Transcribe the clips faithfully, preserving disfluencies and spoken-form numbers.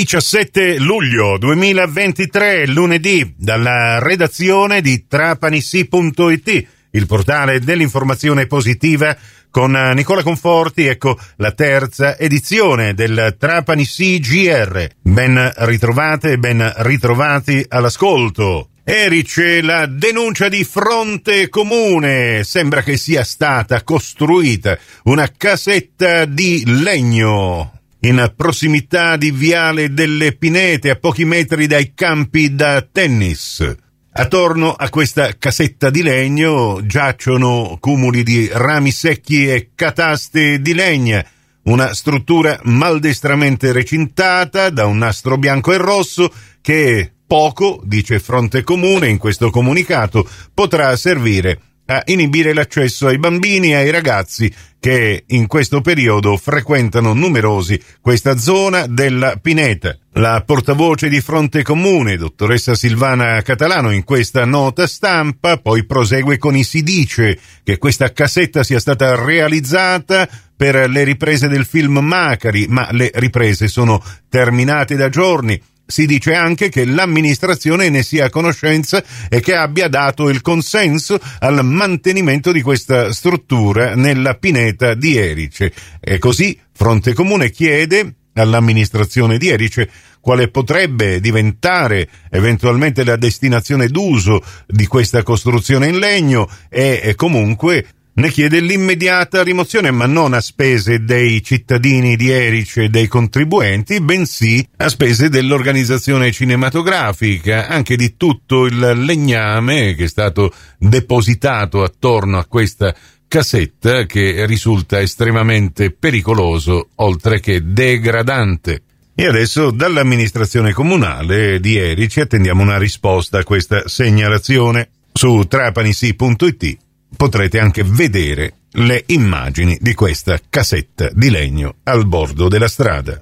diciassette luglio duemilaventitré, lunedì, dalla redazione di Trapanisi punto it, il portale dell'informazione positiva, con Nicola Conforti, ecco la terza edizione del Trapanisi G R. Ben ritrovate, ben ritrovati all'ascolto. Erice, la denuncia di Fronte Comune. Sembra che sia stata costruita una casetta di legno in prossimità di Viale delle Pinete, a pochi metri dai campi da tennis. Attorno a questa casetta di legno giacciono cumuli di rami secchi e cataste di legna, una struttura maldestramente recintata da un nastro bianco e rosso che poco, dice Fronte Comune in questo comunicato, potrà servire a inibire l'accesso ai bambini e ai ragazzi che in questo periodo frequentano numerosi questa zona della Pineta. La portavoce di Fronte Comune, dottoressa Silvana Catalano, in questa nota stampa poi prosegue con i si dice che questa casetta sia stata realizzata per le riprese del film Macari, ma le riprese sono terminate da giorni. Si dice anche che l'amministrazione ne sia a conoscenza e che abbia dato il consenso al mantenimento di questa struttura nella Pineta di Erice. E così Fronte Comune chiede all'amministrazione di Erice quale potrebbe diventare eventualmente la destinazione d'uso di questa costruzione in legno e comunque ne chiede l'immediata rimozione, ma non a spese dei cittadini di Erice e dei contribuenti, bensì a spese dell'organizzazione cinematografica, anche di tutto il legname che è stato depositato attorno a questa casetta, che risulta estremamente pericoloso oltre che degradante. E adesso dall'amministrazione comunale di Erice attendiamo una risposta a questa segnalazione. Su trapanisi punto it potrete anche vedere le immagini di questa casetta di legno al bordo della strada.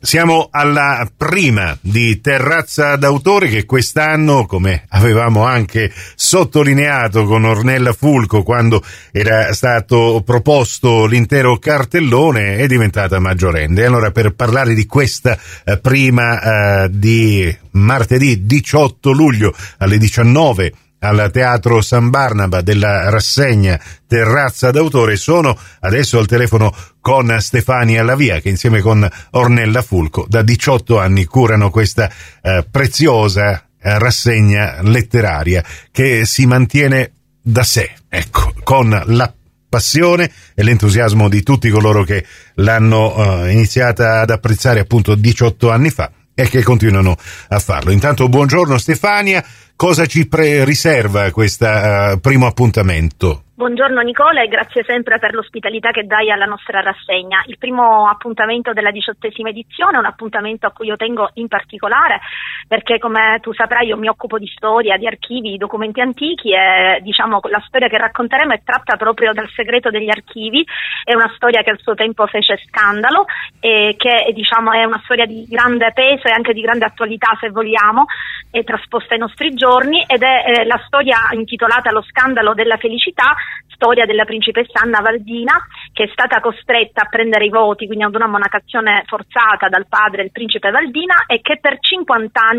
Siamo alla prima di Terrazza d'Autore, che quest'anno, come avevamo anche sottolineato con Ornella Fulco quando era stato proposto l'intero cartellone, è diventata maggiorenne. Allora, per parlare di questa prima eh, di martedì diciotto luglio alle diciannove al Teatro San Barnaba della rassegna Terrazza d'Autore, sono adesso al telefono con Stefania La Via, che insieme con Ornella Fulco da diciotto anni curano questa eh, preziosa eh, rassegna letteraria che si mantiene da sé, ecco, con la passione e l'entusiasmo di tutti coloro che l'hanno eh, iniziata ad apprezzare appunto diciotto anni fa e che continuano a farlo. Intanto buongiorno Stefania, cosa ci pre- riserva questo uh, primo appuntamento? Buongiorno Nicola e grazie sempre per l'ospitalità che dai alla nostra rassegna. Il primo appuntamento della diciottesima edizione è un appuntamento a cui io tengo in particolare perché, come tu saprai, io mi occupo di storia, di archivi, di documenti antichi e diciamo la storia che racconteremo è tratta proprio dal segreto degli archivi. È una storia che al suo tempo fece scandalo e che diciamo è una storia di grande peso e anche di grande attualità, se vogliamo, è trasposta ai nostri giorni, ed è eh, la storia intitolata Lo scandalo della felicità, storia della principessa Anna Valdina, che è stata costretta a prendere i voti, quindi ad una monacazione forzata dal padre, il principe Valdina, e che per cinquanta anni,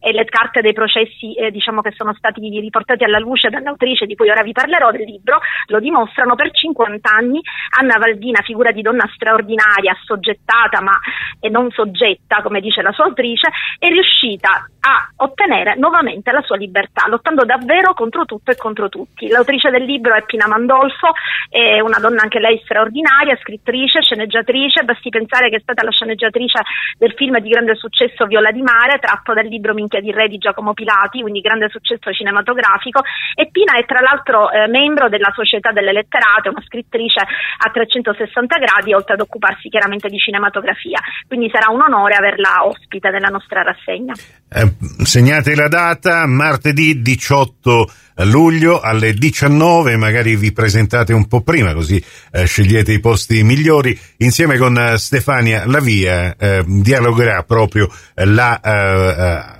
e le carte dei processi eh, diciamo che sono stati riportati alla luce dall'autrice di cui ora vi parlerò del libro, lo dimostrano, per cinquanta anni Anna Valdina, figura di donna straordinaria, assoggettata ma e non soggetta, come dice la sua autrice, è riuscita a ottenere nuovamente la sua libertà, lottando davvero contro tutto e contro tutti. L'autrice del libro è Pina Mandolfo, è una donna anche lei straordinaria, scrittrice, sceneggiatrice, basti pensare che è stata la sceneggiatrice del film di grande successo Viola di Mare, tratto dal libro Minchia di Re di Giacomo Pilati, quindi grande successo cinematografico, e Pina è tra l'altro eh, membro della Società delle Letterate, una scrittrice a trecentosessanta gradi, oltre ad occuparsi chiaramente di cinematografia, quindi sarà un onore averla ospite nella nostra rassegna. Eh, segnate la data, martedì diciotto luglio alle diciannove, magari vi presentate un po' prima così eh, scegliete i posti migliori. Insieme con Stefania La Via eh, dialogherà proprio la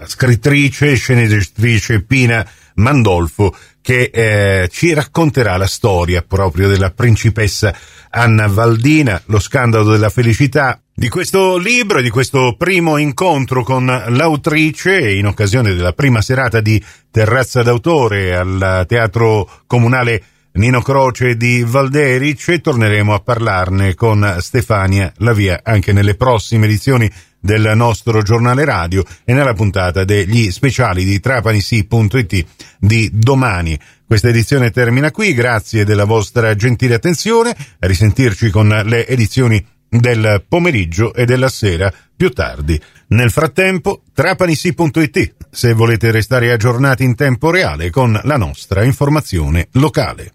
eh, scrittrice e sceneggiatrice Pina Mandolfo, che eh, ci racconterà la storia proprio della principessa Anna Valdina, Lo scandalo della felicità, di questo libro e di questo primo incontro con l'autrice in occasione della prima serata di Terrazza d'Autore al Teatro Comunale Nino Croce di Valderice. Torneremo a parlarne con Stefania La Via anche nelle prossime edizioni del nostro giornale radio e nella puntata degli speciali di Trapanisi punto it di domani. Questa edizione termina qui, grazie della vostra gentile attenzione, a risentirci con le edizioni del pomeriggio e della sera più tardi. Nel frattempo, Trapanisi punto it se volete restare aggiornati in tempo reale con la nostra informazione locale.